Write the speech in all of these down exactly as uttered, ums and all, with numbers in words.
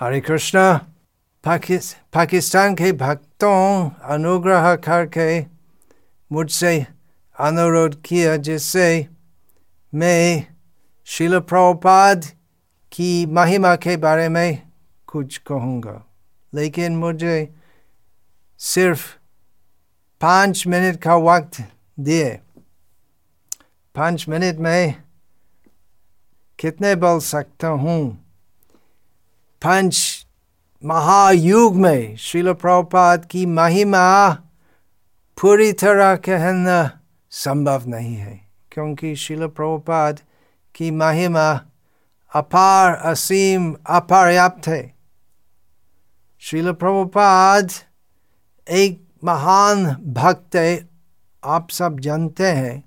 हरे कृष्णा। पाकिस, पाकिस्तान के भक्तों अनुग्रह करके मुझसे अनुरोध किया जिससे मैं श्रील प्रभुपाद की महिमा के बारे में कुछ कहूँगा, लेकिन मुझे सिर्फ पाँच मिनट का वक्त दिए। पाँच मिनट में कितने बोल सकता हूँ। पंच महायुग में श्रील प्रभुपाद की महिमा पूरी तरह कहना संभव नहीं है, क्योंकि श्रील प्रभुपाद की महिमा अपार, असीम, अपर्याप्त है। श्रील प्रभुपाद एक महान भक्त है, आप सब जानते हैं।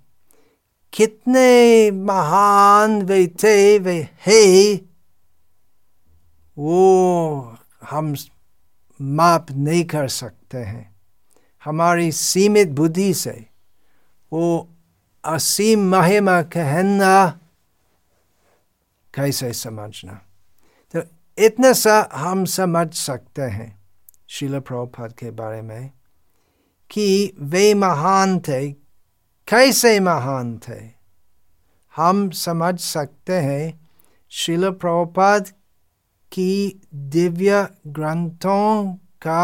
कितने महान वे थे, वे है, वो हम माप नहीं कर सकते हैं। हमारी सीमित बुद्धि से वो असीम महिमा कहना कैसे समझना। तो इतना सा हम समझ सकते हैं श्रील प्रभुपाद के बारे में कि वे महान थे। कैसे महान थे हम समझ सकते हैं श्रील प्रभुपाद की दिव्य ग्रंथों का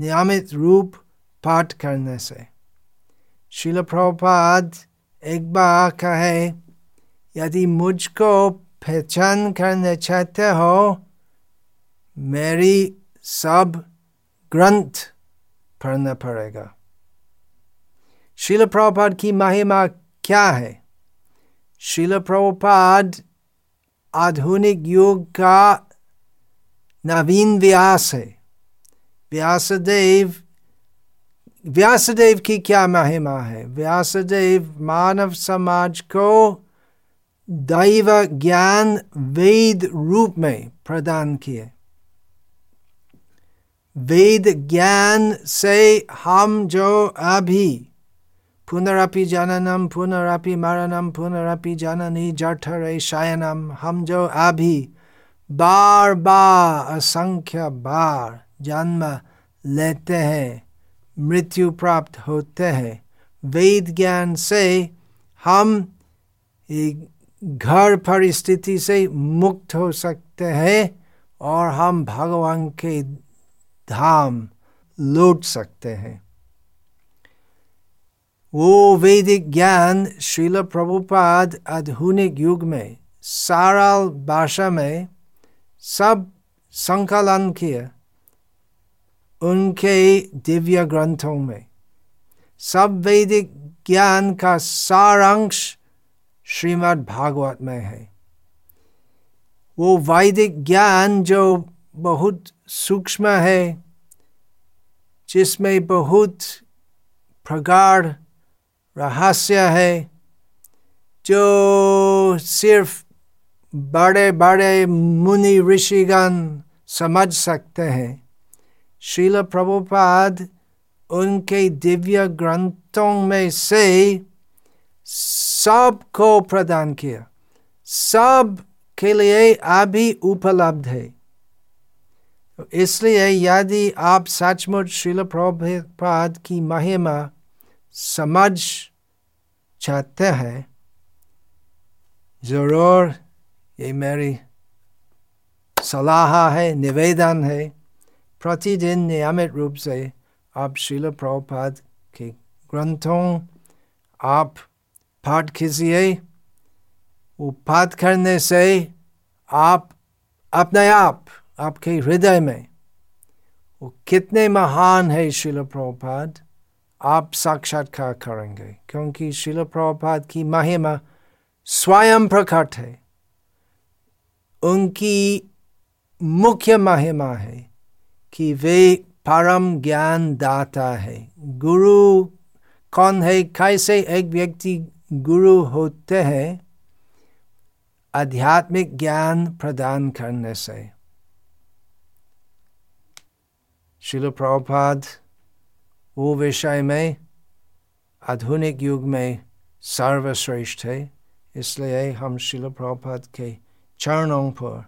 नियमित रूप पाठ करने से। श्रील प्रभुपाद एक बार कहे, यदि मुझको पहचान करने चाहते हो, मेरी सब ग्रंथ पढ़ना पड़ेगा। श्रील प्रभुपाद की महिमा क्या है। श्रील प्रभुपाद आधुनिक युग का नवीन व्यास है। व्यासदेव व्यासदेव की क्या महिमा है। व्यासदेव मानव समाज को दैव ज्ञान वेद रूप में प्रदान किए। वेद ज्ञान से हम जो अभी पुनरपि जननम, पुनरपि मरणम, पुनरपि जननी जठरे शयनम, हम जो अभी बार बार असंख्य बार जन्म लेते हैं, मृत्यु प्राप्त होते हैं, वेद ज्ञान से हम घर परिस्थिति से मुक्त हो सकते हैं और हम भगवान के धाम लौट सकते हैं। वो वैदिक ज्ञान श्रील प्रभुपाद आधुनिक युग में सरल भाषा में सब संकलन किया उनके दिव्य ग्रंथों में। सब वैदिक ज्ञान का सारांश श्रीमद् भागवत में है। वो वैदिक ज्ञान जो बहुत सूक्ष्म है, जिसमें बहुत प्रगाढ़ रहस्य है, जो सिर्फ बड़े बड़े मुनि ऋषिगण समझ सकते हैं। श्रील प्रभुपाद उनके दिव्य ग्रंथों में से सबको प्रदान किया, सब के लिए अभी उपलब्ध है। इसलिए यदि आप सचमुच श्रील प्रभुपाद की महिमा समझ चाहते हैं, ज़रूर, ये मेरी सलाह है, निवेदन है, प्रतिदिन नियमित रूप से आप श्रील प्रभुपाद के ग्रंथों आप पाठ कीजिए। वो पाठ करने से आप अपने आप आपके हृदय में वो कितने महान है श्रील प्रभुपाद आप साक्षात्कार करेंगे, क्योंकि श्रील प्रभुपाद की महिमा स्वयं प्रकट है। उनकी मुख्य महिमा है कि वे परम ज्ञान दाता है। गुरु कौन है, कैसे एक व्यक्ति गुरु होते हैं, आध्यात्मिक ज्ञान प्रदान करने से। श्रील प्रभुपाद वो विषय में आधुनिक युग में सर्वश्रेष्ठ है। इसलिए हम श्रील प्रभुपाद के चरणों पर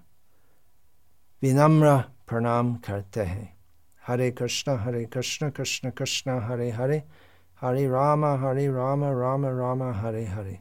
विनम्र प्रणाम करते हैं। हरे कृष्णा हरे कृष्णा कृष्णा कृष्णा हरे हरे, हरे राम हरे राम राम राम हरे हरे।